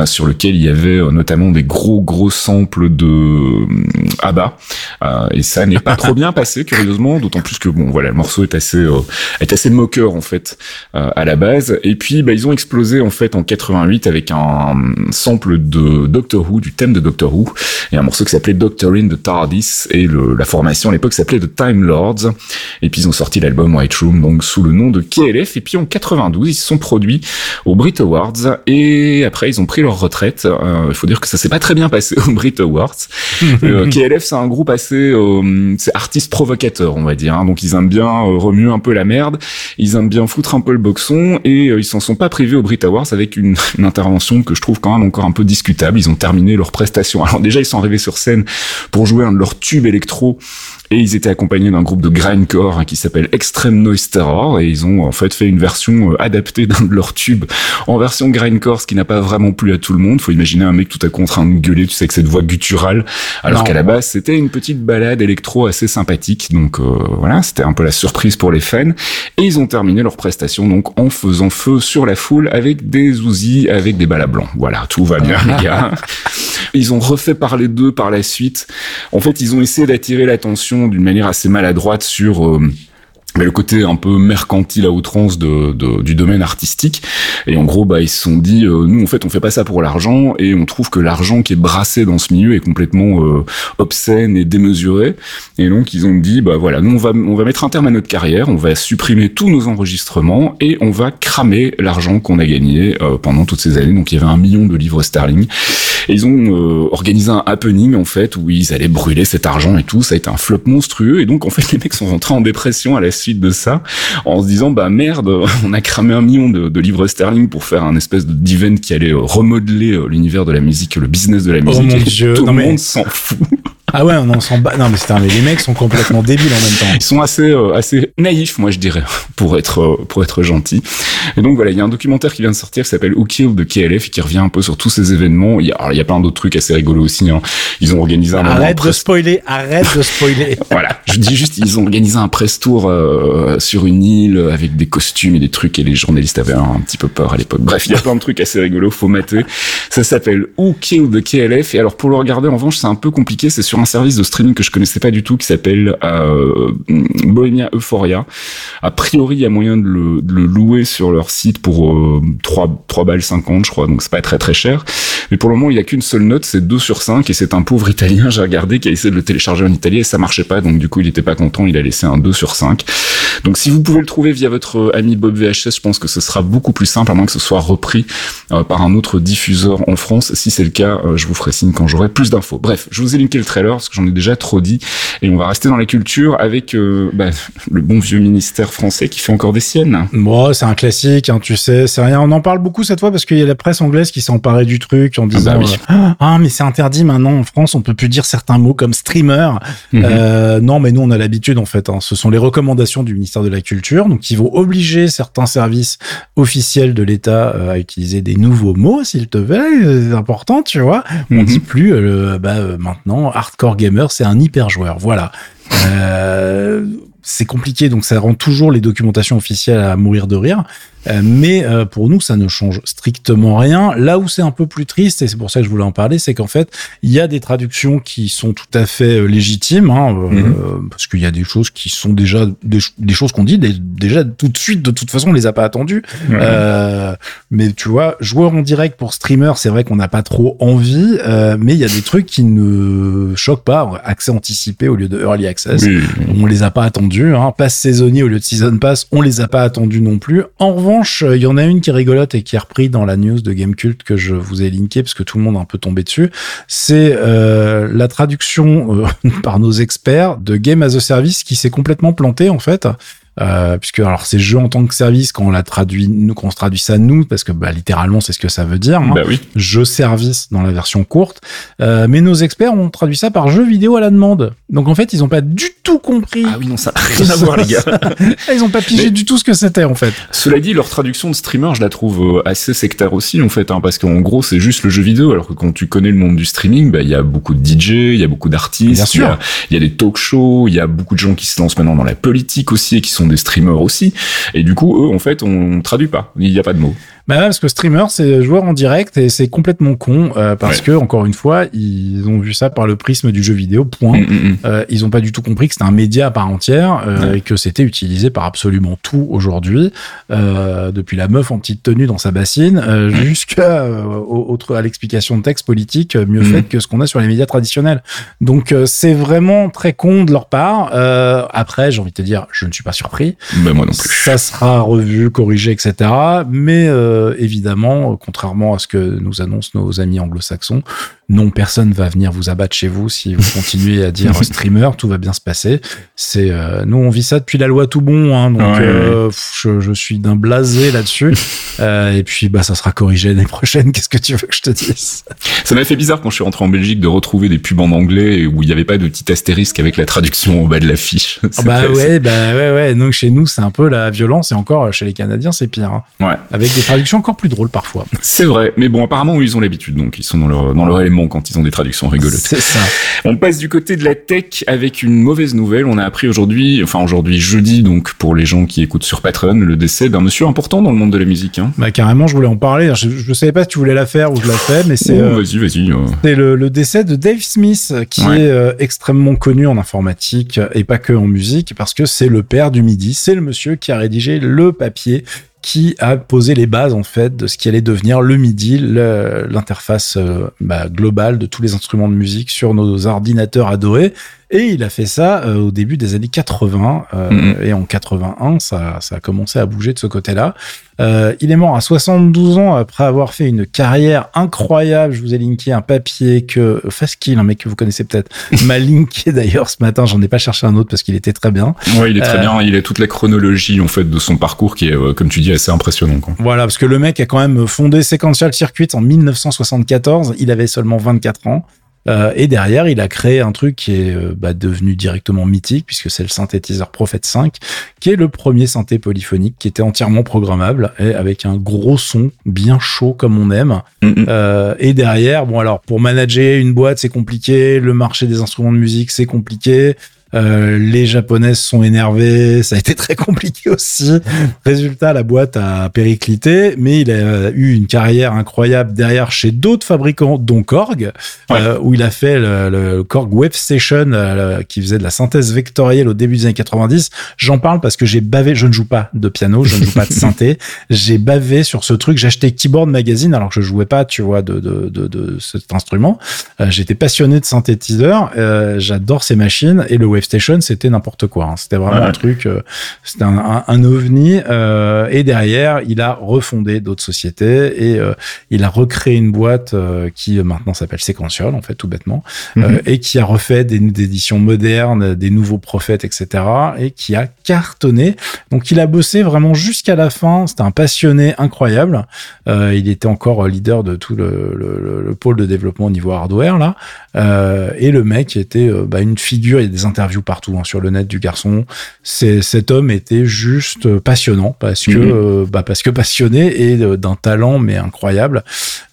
sur lequel il y avait notamment des gros samples de ABBA, et ça n'est pas trop bien passé, curieusement, d'autant plus que bon, voilà, le morceau est assez moqueur en fait à la base. Et puis, bah, ils ont explosé en fait en 88 avec un sample de Doctor Who, du thème de Doctor Who, et un morceau qui s'appelait Doctorine de Tardis, et la formation à l'époque s'appelait The Time Lords. Et puis ils ont sorti l'album White Room, donc sous le nom de KLF. Et puis en 92, ils se sont produits aux Brit Awards et après ils ont pris leur retraite. Il faut dire que ça s'est pas très bien passé aux Brit Awards. KLF, c'est un groupe assez c'est artiste provocateur, on va dire, hein. Donc ils aiment bien remuer un peu la merde, ils aiment bien foutre un peu le boxon et ils s'en sont pas privés aux Brit Awards avec une intervention que je trouve quand même encore un peu discutable. Ils ont terminé leur prestation, alors déjà ils sont arrivés sur scène pour jouer un de leurs tubes électro et ils étaient accompagnés d'un groupe de grindcore qui s'appelle Extreme Noise Terror, et ils ont en fait fait une version adaptée d'un de leurs tubes en version grindcore, ce qui n'a pas vraiment plu à tout le monde. Faut imaginer un mec tout à coup en train de gueuler, tu sais, avec cette voix gutturale, alors qu'à la base c'était une petite balade électro assez sympathique. Donc voilà, c'était un peu la surprise pour les fans, et ils ont terminé leur prestation donc en faisant feu sur la foule avec des ouzis, avec des balles à blanc. Voilà, tout va bien les gars. Ils ont refait parler d'eux par la suite. En fait, ils ont essayé d'attirer l'attention d'une manière assez maladroite sur le côté un peu mercantile à outrance du domaine artistique. Et en gros, bah, ils se sont dit, nous, en fait, on fait pas ça pour l'argent, et on trouve que l'argent qui est brassé dans ce milieu est complètement obscène et démesuré. Et donc, ils ont dit, bah voilà, nous, on va mettre un terme à notre carrière, on va supprimer tous nos enregistrements, et on va cramer l'argent qu'on a gagné pendant toutes ces années. Donc, il y avait 1 million de livres sterling. Et ils ont organisé un happening, en fait, où ils allaient brûler cet argent et tout. Ça a été un flop monstrueux. Et donc, en fait, les mecs sont rentrés en dépression à la suite de ça, en se disant, bah merde, on a cramé 1 million de livres sterling pour faire un espèce d'event qui allait remodeler l'univers de la musique, le business de la musique. Oh mon Dieu. Tout le monde s'en fout. Ah ouais, on s'en bat. Non, mais c'est un, mais les mecs sont complètement débiles en même temps. Ils sont assez naïfs, moi je dirais, pour être gentil. Et donc voilà, il y a un documentaire qui vient de sortir qui s'appelle Who Killed the KLF et qui revient un peu sur tous ces événements. Il y a plein d'autres trucs assez rigolos aussi, hein. Ils ont organisé un moment. Arrête de spoiler. Voilà, je dis juste, ils ont organisé un press tour sur une île avec des costumes et des trucs, et les journalistes avaient un petit peu peur à l'époque. Bref, il y a plein de trucs assez rigolos, faut mater. Ça s'appelle Who Killed the KLF. Et alors pour le regarder en revanche, c'est un peu compliqué, c'est sur un service de streaming que je connaissais pas du tout qui s'appelle Bohemia Euphoria. A priori, il y a moyen de le louer sur leur site pour 3,50 balles, je crois, donc c'est pas très très cher. Mais pour le moment, il y a qu'une seule note, c'est 2/5, et c'est un pauvre Italien, j'ai regardé, qui a essayé de le télécharger en Italie et ça marchait pas, donc du coup, il était pas content, il a laissé un 2/5. Donc si vous pouvez le trouver via votre ami Bob VHS, je pense que ce sera beaucoup plus simple, à moins que ce soit repris par un autre diffuseur en France. Si c'est le cas, je vous ferai signe quand j'aurai plus d'infos. Bref, je vous ai linké le trailer parce que j'en ai déjà trop dit, et on va rester dans la culture avec le bon vieux ministère français qui fait encore des siennes. Bon, c'est un classique, hein, tu sais, c'est rien. On en parle beaucoup cette fois parce qu'il y a la presse anglaise qui s'est emparée du truc en disant mais c'est interdit maintenant en France, on peut plus dire certains mots comme streamer. Non, mais nous on a l'habitude en fait, hein. Ce sont les recommandations du ministère de la Culture, donc ils vont obliger certains services officiels de l'État à utiliser des nouveaux mots, s'il te plaît, c'est important, tu vois. On dit plus maintenant hardcore gamer, c'est un hyper joueur, voilà. C'est compliqué, donc ça rend toujours les documentations officielles à mourir de rire. Mais pour nous, ça ne change strictement rien. Là où c'est un peu plus triste, et c'est pour ça que je voulais en parler, c'est qu'en fait, il y a des traductions qui sont tout à fait légitimes, hein, parce qu'il y a des choses qui sont déjà des choses qu'on dit déjà tout de suite. De toute façon, on les a pas attendues. Mais tu vois, joueur en direct pour streamer, c'est vrai qu'on n'a pas trop envie, mais il y a des trucs qui ne choquent pas. Accès anticipé au lieu de early access, on les a pas attendus. Hein. Pass saisonnier au lieu de season pass, on les a pas attendus non plus. En revanche, il y en a une qui est rigolote et qui est reprise dans la news de Gamekult que je vous ai linké parce que tout le monde a un peu tombé dessus. C'est la traduction par nos experts de Game as a Service qui s'est complètement plantée en fait. Puisque alors c'est jeu en tant que service quand on la traduit, nous qu'on se traduit ça nous, parce que littéralement c'est ce que ça veut dire, hein. Jeu service dans la version courte, mais nos experts ont traduit ça par jeu vidéo à la demande, donc en fait ils ont pas du tout compris. Ah oui, non, ça n'a rien à voir, les gars. Ils ont pas pigé du tout ce que c'était en fait. Cela dit, leur traduction de streamer, je la trouve assez sectaire aussi en fait, hein, parce qu'en gros c'est juste le jeu vidéo, alors que quand tu connais le monde du streaming, il y a beaucoup de DJ, il y a beaucoup d'artistes, il y a des talk shows, il y a beaucoup de gens qui se lancent maintenant dans la politique aussi et qui sont des streamers aussi, et du coup eux en fait on traduit pas, il n'y a pas de mots. Bah parce que streamer c'est joueur en direct, et c'est complètement con parce que encore une fois ils ont vu ça par le prisme du jeu vidéo, point. Ils ont pas du tout compris que c'était un média à part entière et que c'était utilisé par absolument tout aujourd'hui, depuis la meuf en petite tenue dans sa bassine jusqu'à à l'explication de texte politique mieux faite que ce qu'on a sur les médias traditionnels, donc c'est vraiment très con de leur part. Après j'ai envie de te dire, je ne suis pas surpris. Ben moi non plus. Ça sera revu, corrigé, etc. Mais évidemment, contrairement à ce que nous annoncent nos amis anglo-saxons, non, personne va venir vous abattre chez vous si vous continuez à dire streamer, tout va bien se passer. C'est nous, on vit ça depuis la loi tout bon, hein, donc je suis d'un blasé là-dessus. Et puis bah ça sera corrigé l'année prochaine. Qu'est-ce que tu veux que je te dise ? Ça m'a fait bizarre quand je suis rentré en Belgique de retrouver des pubs en anglais où il n'y avait pas de petit astérisque avec la traduction au bas de l'affiche. Bah ouais. Donc chez nous c'est un peu la violence, et encore chez les Canadiens c'est pire, hein. Avec des traductions encore plus drôles parfois. C'est vrai, mais bon apparemment ils ont l'habitude, donc ils sont dans leur élément quand ils ont des traductions rigolotes. C'est ça. On passe du côté de la tech avec une mauvaise nouvelle. On a appris aujourd'hui jeudi, donc pour les gens qui écoutent sur Patreon, le décès d'un monsieur important dans le monde de la musique, hein. Bah carrément, je voulais en parler. Je savais pas si tu voulais la faire ou je la fais, mais c'est vas-y. C'est le décès de Dave Smith, qui est extrêmement connu en informatique et pas que en musique, parce que c'est le père du MIDI. C'est le monsieur qui a rédigé le papier qui a posé les bases en fait de ce qui allait devenir le MIDI, l'interface globale de tous les instruments de musique sur nos ordinateurs adorés. Et il a fait ça au début des années 80, et en 81, ça a commencé à bouger de ce côté-là. Il est mort à 72 ans après avoir fait une carrière incroyable. Je vous ai linké un papier que Faskill, un mec que vous connaissez peut-être, m'a linké d'ailleurs ce matin. J'en ai pas cherché un autre parce qu'il était très bien. Ouais, il est très bien. Il a toute la chronologie en fait de son parcours qui est, comme tu dis, assez impressionnant, quoi. Voilà, parce que le mec a quand même fondé Sequential Circuits en 1974. Il avait seulement 24 ans. Et derrière, il a créé un truc qui est devenu directement mythique, puisque c'est le synthétiseur Prophet 5, qui est le premier synthé polyphonique qui était entièrement programmable et avec un gros son bien chaud comme on aime. Et derrière, pour manager une boîte, c'est compliqué. Le marché des instruments de musique, c'est compliqué. Les japonaises sont énervées, ça a été très compliqué aussi. Résultat, la boîte a périclité, mais il a eu une carrière incroyable derrière chez d'autres fabricants, dont Korg, où il a fait le Korg Wave Station qui faisait de la synthèse vectorielle au début des années 90. J'en parle parce que j'ai bavé, je ne joue pas de piano, je ne joue pas de synthé. J'ai bavé sur ce truc, j'ai acheté Keyboard Magazine alors que je jouais pas, de cet instrument. J'étais passionné de synthétiseur, j'adore ces machines et le Wave Station, c'était n'importe quoi. Hein. C'était vraiment un truc, c'était un ovni. Et derrière, il a refondé d'autres sociétés et il a recréé une boîte qui maintenant s'appelle Sequential, en fait, tout bêtement, et qui a refait des éditions modernes, des nouveaux prophètes, etc. et qui a cartonné. Donc, il a bossé vraiment jusqu'à la fin. C'était un passionné incroyable. Il était encore leader de tout le pôle de développement au niveau hardware, là. Et le mec était une figure. Il y a des interviews partout sur le net du garçon. Cet homme était juste passionnant parce que parce que passionné et d'un talent mais incroyable.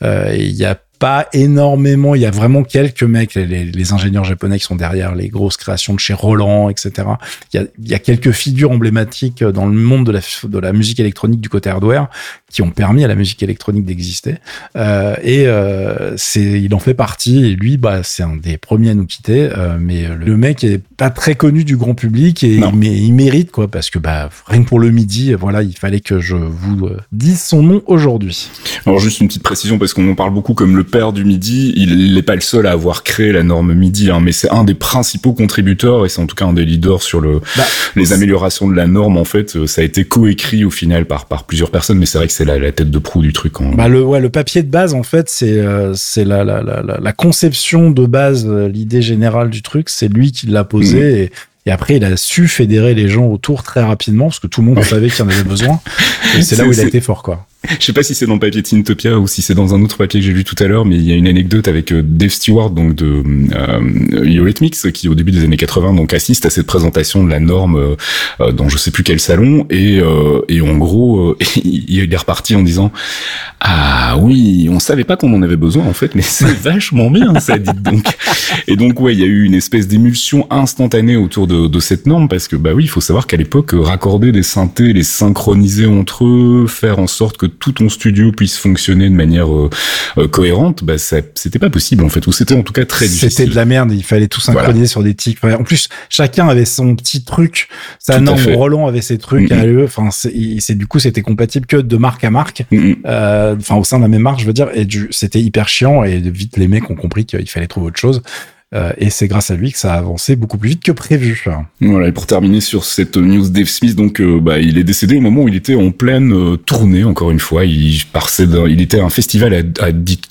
Il y a pas énormément, il y a vraiment quelques mecs, les ingénieurs japonais qui sont derrière les grosses créations de chez Roland, etc. Il y a quelques figures emblématiques dans le monde de la musique électronique du côté hardware qui ont permis à la musique électronique d'exister. Il en fait partie. Et lui, c'est un des premiers à nous quitter. Mais le mec est pas très connu du grand public et il mérite quoi, parce que rien que pour le midi, il fallait que je vous dise son nom aujourd'hui. Alors juste une petite précision parce qu'on en parle beaucoup comme le père du MIDI, il n'est pas le seul à avoir créé la norme MIDI, mais c'est un des principaux contributeurs et c'est en tout cas un des leaders sur les améliorations de la norme. En fait, ça a été coécrit au final par plusieurs personnes, mais c'est vrai que c'est la tête de proue du truc. Le papier de base, en fait, c'est la conception de base, l'idée générale du truc, c'est lui qui l'a posé. Et après, il a su fédérer les gens autour très rapidement, parce que tout le monde savait qu'il y en avait besoin. Et c'est là où il a été fort, quoi. Je sais pas si c'est dans le papier Tintopia ou si c'est dans un autre papier que j'ai lu tout à l'heure, mais il y a une anecdote avec Dave Stewart, donc de Eurythmics, qui au début des années 80 donc assiste à cette présentation de la norme dans je sais plus quel salon, et en gros il est reparti en disant ah oui, on savait pas qu'on en avait besoin en fait, mais c'est vachement bien ça, dites donc. Et donc il y a eu une espèce d'émulsion instantanée autour de cette norme, parce que il faut savoir qu'à l'époque raccorder des synthés, les synchroniser entre eux, faire en sorte que tout ton studio puisse fonctionner de manière cohérente, ça, c'était pas possible en fait, ou c'était en tout cas très difficile. C'était de la merde, il fallait tout synchroniser sur des tics. En plus, chacun avait son petit truc. Sa norme, Roland avait ses trucs à eux. Enfin, du coup, c'était compatible que de marque à marque. Au sein de la même marque, je veux dire. Et c'était hyper chiant. Et vite, les mecs ont compris qu'il fallait trouver autre chose. Et c'est grâce à lui que ça a avancé beaucoup plus vite que prévu. Voilà, et pour terminer sur cette news, Dave Smith, donc, il est décédé au moment où il était en pleine tournée, encore une fois. Il était à un festival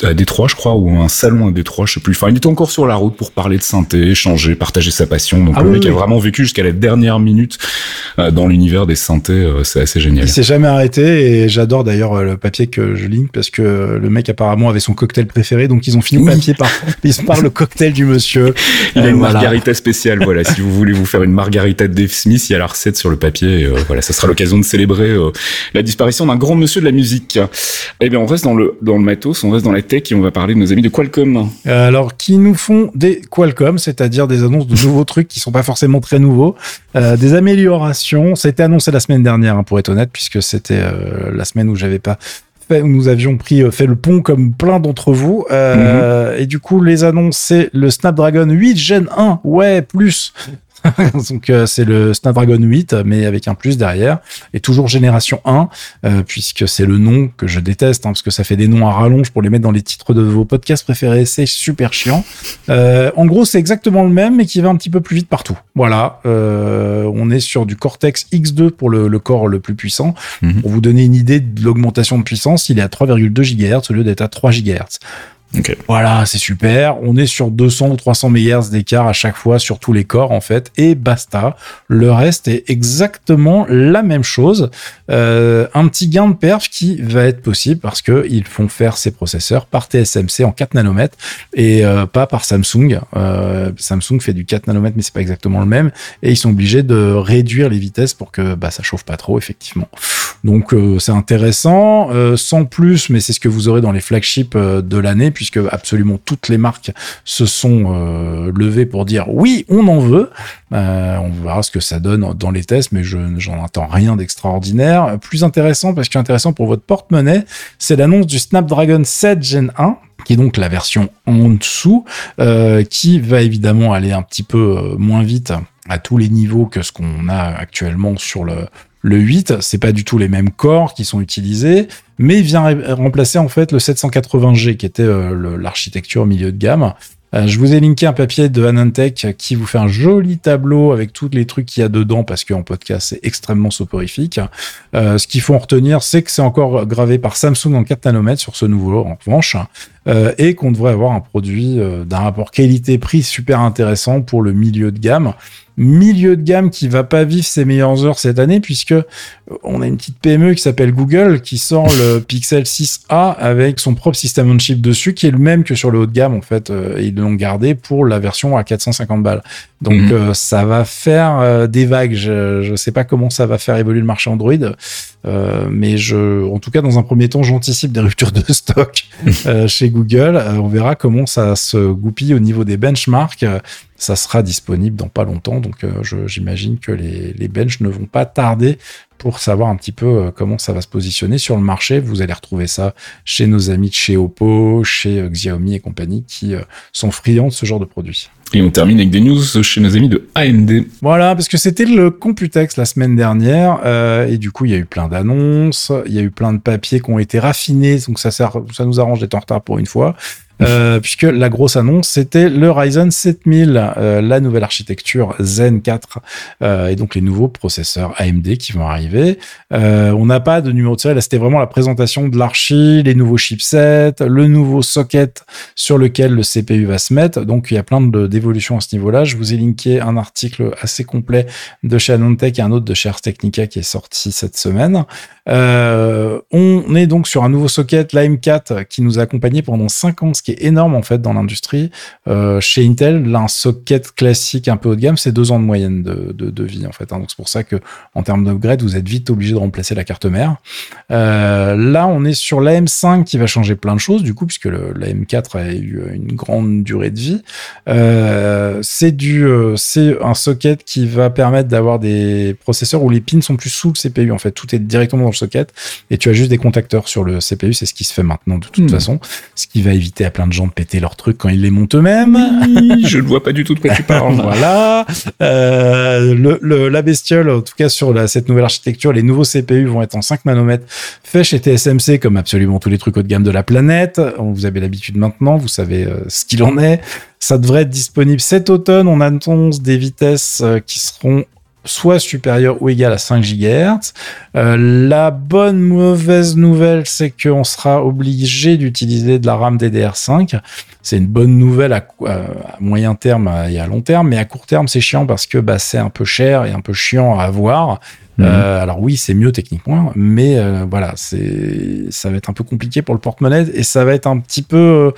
à Détroit, je crois, ou un salon à Détroit, je sais plus. Enfin, il était encore sur la route pour parler de synthé, échanger, partager sa passion. Donc, le mec a vraiment vécu jusqu'à la dernière minute dans l'univers des synthés. C'est assez génial. Il s'est jamais arrêté, et j'adore d'ailleurs le papier que je ligne, parce que le mec apparemment avait son cocktail préféré, donc ils ont fini le papier par le cocktail du monsieur. Il a une margarita spéciale, si vous voulez vous faire une margarita de Dave Smith, il y a la recette sur le papier, ça sera l'occasion de célébrer la disparition d'un grand monsieur de la musique. Eh bien, on reste dans le matos, on reste dans la tech et on va parler de nos amis de Qualcomm. Alors, qui nous font des Qualcomm, c'est-à-dire des annonces de nouveaux trucs qui sont pas forcément très nouveaux, des améliorations. Ça a été annoncé la semaine dernière, pour être honnête, puisque c'était la semaine où j'avais pas... Nous avions fait le pont comme plein d'entre vous. Et du coup, les annonces, c'est le Snapdragon 8 Gen 1. Ouais, plus. Donc, c'est le Snapdragon 8, mais avec un plus derrière. Et toujours génération 1, puisque c'est le nom que je déteste, parce que ça fait des noms à rallonge pour les mettre dans les titres de vos podcasts préférés. C'est super chiant. En gros, c'est exactement le même, mais qui va un petit peu plus vite partout. Voilà. On est sur du Cortex X2 pour le corps le plus puissant. Pour vous donner une idée de l'augmentation de puissance, il est à 3,2 GHz au lieu d'être à 3 GHz. Okay. Voilà, c'est super. On est sur 200 ou 300 MHz d'écart à chaque fois sur tous les corps, en fait, et basta. Le reste est exactement la même chose. Un petit gain de perf qui va être possible parce que ils font faire ces processeurs par TSMC en 4 nanomètres et pas par Samsung. Samsung fait du 4 nanomètres, mais c'est pas exactement le même. Et ils sont obligés de réduire les vitesses pour que bah, ça chauffe pas trop, effectivement. Donc, c'est intéressant. Sans plus, mais c'est ce que vous aurez dans les flagships de l'année, puisque absolument toutes les marques se sont levées pour dire oui, on en veut. On verra ce que ça donne dans les tests, mais j'en attends rien d'extraordinaire. Plus intéressant, parce qu'intéressant pour votre porte-monnaie, c'est l'annonce du Snapdragon 7 Gen 1, qui est donc la version en dessous, qui va évidemment aller un petit peu moins vite à tous les niveaux que ce qu'on a actuellement sur le 8, c'est pas du tout les mêmes corps qui sont utilisés, mais il vient remplacer en fait le 780G qui était l'architecture milieu de gamme. Je vous ai linké un papier de Anantech qui vous fait un joli tableau avec tous les trucs qu'il y a dedans parce qu'en podcast, c'est extrêmement soporifique. Ce qu'il faut en retenir, c'est que c'est encore gravé par Samsung en 4 nanomètres sur ce nouveau lot, en revanche, et qu'on devrait avoir un produit d'un rapport qualité-prix super intéressant pour le milieu de gamme. Milieu de gamme qui va pas vivre ses meilleures heures cette année puisque on a une petite PME qui s'appelle Google qui sort le Pixel 6a avec son propre système on chip dessus qui est le même que sur le haut de gamme en fait et ils l'ont gardé pour la version à 450 balles. Donc ça va faire des vagues, je sais pas comment ça va faire évoluer le marché Android mais en tout cas dans un premier temps, j'anticipe des ruptures de stock chez Google, on verra comment ça se goupille au niveau des benchmarks. Ça sera disponible dans pas longtemps, donc j'imagine que les benchs ne vont pas tarder pour savoir un petit peu comment ça va se positionner sur le marché. Vous allez retrouver ça chez nos amis de chez Oppo, chez Xiaomi et compagnie qui sont friands de ce genre de produits. Et on termine avec des news chez nos amis de AMD. Voilà, parce que c'était le Computex la semaine dernière et du coup, il y a eu plein d'annonces, il y a eu plein de papiers qui ont été raffinés, donc ça nous arrange d'être en retard pour une fois. Puisque la grosse annonce c'était le Ryzen 7000, la nouvelle architecture Zen 4 et donc les nouveaux processeurs AMD qui vont arriver. On n'a pas de numéro de série, là c'était vraiment la présentation de l'archi, les nouveaux chipsets, le nouveau socket sur lequel le CPU va se mettre, donc il y a plein d'évolutions à ce niveau-là. Je vous ai linké un article assez complet de chez Anantech et un autre de chez Ars Technica qui est sorti cette semaine. On est donc sur un nouveau socket, la M4, qui nous a accompagnés pendant 5 ans, ce qui est énorme en fait dans l'industrie. Chez Intel, là, un socket classique un peu haut de gamme, c'est 2 ans de moyenne de vie en fait. Hein. Donc c'est pour ça que en termes d'upgrade, vous êtes vite obligé de remplacer la carte mère. Là, on est sur la M5 qui va changer plein de choses du coup, puisque la M4 a eu une grande durée de vie. C'est un socket qui va permettre d'avoir des processeurs où les pins sont plus sous le CPU en fait. Tout est directement dans le socket et tu as juste des contacteurs sur le CPU. C'est ce qui se fait maintenant de toute façon, ce qui va éviter à plein de gens de péter leurs trucs quand ils les montent eux-mêmes. Oui, je ne vois pas du tout de quoi tu parles. Voilà. La bestiole, en tout cas sur cette nouvelle architecture, les nouveaux CPU vont être en 5 nanomètres, faits chez TSMC comme absolument tous les trucs haut de gamme de la planète. Vous avez l'habitude maintenant, vous savez ce qu'il en est. Ça devrait être disponible cet automne. On annonce des vitesses qui seront soit supérieur ou égal à 5 GHz. La bonne mauvaise nouvelle, c'est qu'on sera obligé d'utiliser de la RAM DDR5. C'est une bonne nouvelle à moyen terme et à long terme, mais à court terme, c'est chiant parce que bah, c'est un peu cher et un peu chiant à avoir. Alors oui, c'est mieux techniquement, mais voilà, ça va être un peu compliqué pour le porte-monnaie et ça va être un petit peu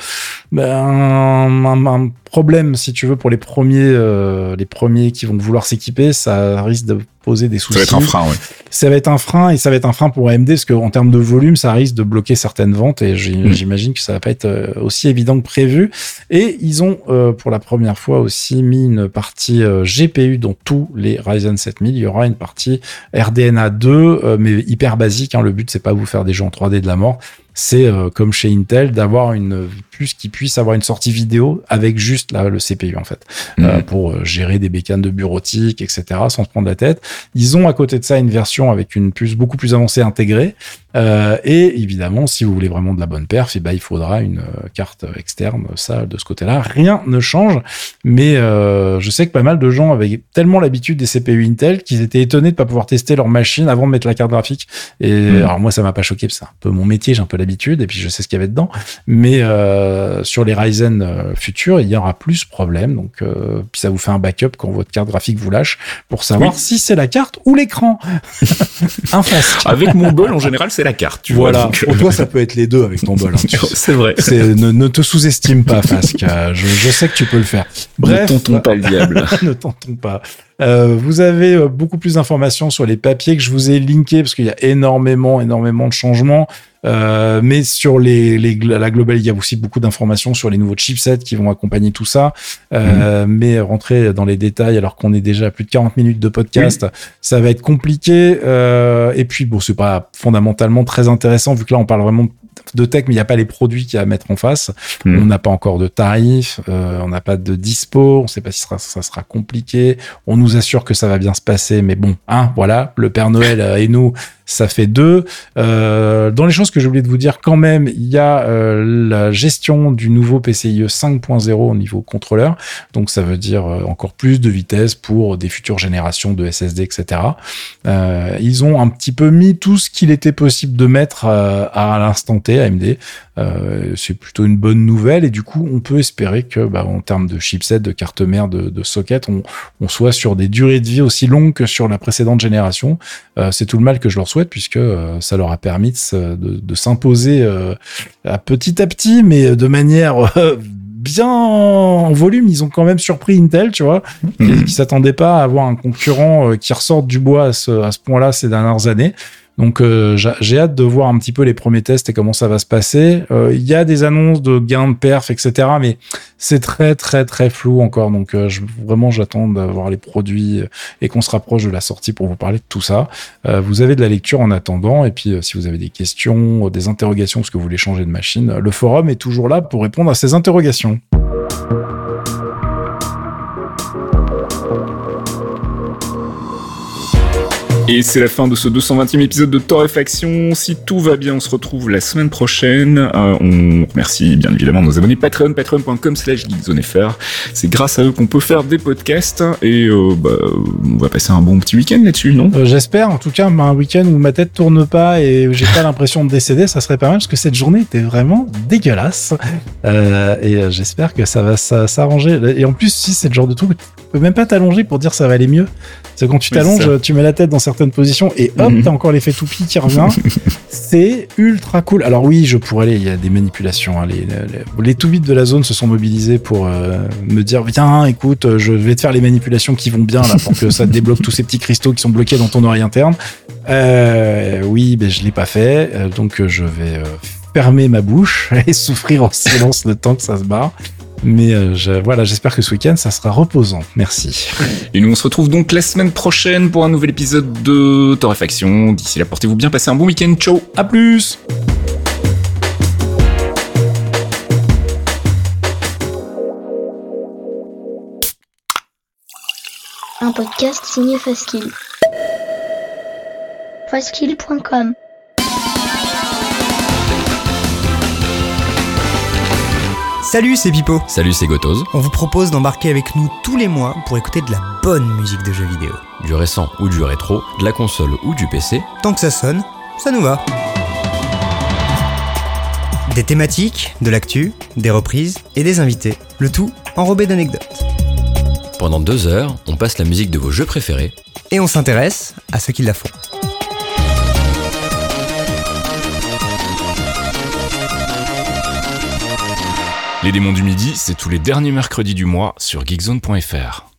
un problème si tu veux pour les premiers qui vont vouloir s'équiper. Ça risque de poser des soucis. Ça va être un frein, oui. Ça va être un frein et ça va être un frein pour AMD parce qu'en termes de volume, ça risque de bloquer certaines ventes et j'imagine que ça va pas être aussi évident que prévu. Et ils ont pour la première fois aussi mis une partie GPU dans tous les Ryzen 7000. Il y aura une partie RDNA 2, mais hyper basique. Hein. Le but, c'est pas vous faire des jeux en 3D de la mort. C'est comme chez Intel d'avoir une puce qui puisse avoir une sortie vidéo avec juste le CPU en fait pour gérer des bécanes de bureautique etc. sans se prendre la tête. Ils ont à côté de ça une version avec une puce beaucoup plus avancée intégrée Et évidemment, si vous voulez vraiment de la bonne perf, eh ben, il faudra une carte externe. Ça, de ce côté-là, rien ne change. Mais je sais que pas mal de gens avaient tellement l'habitude des CPU Intel qu'ils étaient étonnés de ne pas pouvoir tester leur machine avant de mettre la carte graphique. Et alors moi, ça m'a pas choqué, parce que c'est un peu mon métier, j'ai un peu l'habitude, et puis je sais ce qu'il y avait dedans. Mais sur les Ryzen futurs, il y aura plus de problème. Donc, puis ça vous fait un backup quand votre carte graphique vous lâche pour savoir si c'est la carte ou l'écran. Un fast. Avec mon bol, en général, c'est la carte. Tu voilà. Vois, donc... Pour toi, ça peut être les deux avec ton bol. Hein, c'est vrai. Ne te sous-estime pas, Fasque. Je sais que tu peux le faire. Bref. Ne tentons pas le diable. Ne tentons pas. Vous avez beaucoup plus d'informations sur les papiers que je vous ai linkés, parce qu'il y a énormément de changements. Mais sur la globale, il y a aussi beaucoup d'informations sur les nouveaux chipsets qui vont accompagner tout ça. Mais rentrer dans les détails, alors qu'on est déjà à plus de 40 minutes de podcast, ça va être compliqué. Et puis, bon, c'est pas fondamentalement très intéressant, vu que là, on parle vraiment de tech, mais il n'y a pas les produits qu'il y a à mettre en face. On n'a pas encore de tarifs, on n'a pas de dispo, on ne sait pas si ça sera compliqué. On nous assure que ça va bien se passer, mais bon, voilà, le Père Noël et nous, ça fait deux. Dans les choses que j'ai oublié de vous dire quand même, il y a la gestion du nouveau PCIe 5.0 au niveau contrôleur. Donc, ça veut dire encore plus de vitesse pour des futures générations de SSD, etc. Ils ont un petit peu mis tout ce qu'il était possible de mettre à l'instant T, AMD. C'est plutôt une bonne nouvelle, et du coup, on peut espérer que, en termes de chipset, de carte mère, de socket, on soit sur des durées de vie aussi longues que sur la précédente génération. C'est tout le mal que je leur souhaite, puisque ça leur a permis de s'imposer à petit, mais de manière bien en volume. Ils ont quand même surpris Intel, tu vois, qui s'attendait pas à avoir un concurrent qui ressorte du bois à ce point-là ces dernières années. Donc j'ai hâte de voir un petit peu les premiers tests et comment ça va se passer. Il y a des annonces de gains de perf, etc. Mais c'est très très très flou encore. Donc vraiment, j'attends d'avoir les produits et qu'on se rapproche de la sortie pour vous parler de tout ça. Vous avez de la lecture en attendant. Et puis si vous avez des questions, des interrogations, parce que vous voulez changer de machine, le forum est toujours là pour répondre à ces interrogations. Et c'est la fin de ce 220e épisode de Torréfaction. Si tout va bien, on se retrouve la semaine prochaine. On remercie bien évidemment nos abonnés Patreon, patreon.com/geekzonefr. C'est grâce à eux qu'on peut faire des podcasts. Et on va passer un bon petit week-end là-dessus, non ? J'espère, en tout cas, un week-end où ma tête tourne pas et j'ai pas l'impression de décéder, ça serait pas mal, parce que cette journée était vraiment dégueulasse. Et j'espère que ça va s'arranger. Et en plus, si c'est le genre de truc, tu peux même pas t'allonger pour dire ça va aller mieux. Parce que quand tu t'allonges, tu mets la tête dans certaines positions et hop, t'as encore l'effet toupie qui revient. C'est ultra cool. Alors oui, je pourrais aller, il y a des manipulations, hein. Les tout-bits de la zone se sont mobilisés pour me dire, viens, écoute, je vais te faire les manipulations qui vont bien là, pour que ça te débloque tous ces petits cristaux qui sont bloqués dans ton oreille interne. Oui, mais je l'ai pas fait, donc je vais fermer ma bouche et souffrir en silence le temps que ça se barre. Mais voilà, j'espère que ce week-end, ça sera reposant. Merci. Et nous, on se retrouve donc la semaine prochaine pour un nouvel épisode de Torréfaction. D'ici là, portez-vous bien, passez un bon week-end. Ciao, à plus. Un podcast signé Faskill. Faskill.com. Salut, c'est Pipo. Salut, c'est Gotoz. On vous propose d'embarquer avec nous tous les mois pour écouter de la bonne musique de jeux vidéo. Du récent ou du rétro, de la console ou du PC. Tant que ça sonne, ça nous va. Des thématiques, de l'actu, des reprises et des invités. Le tout enrobé d'anecdotes. Pendant 2 heures, on passe la musique de vos jeux préférés. Et on s'intéresse à ceux qui la font. Les démons du midi, c'est tous les derniers mercredis du mois sur geekzone.fr.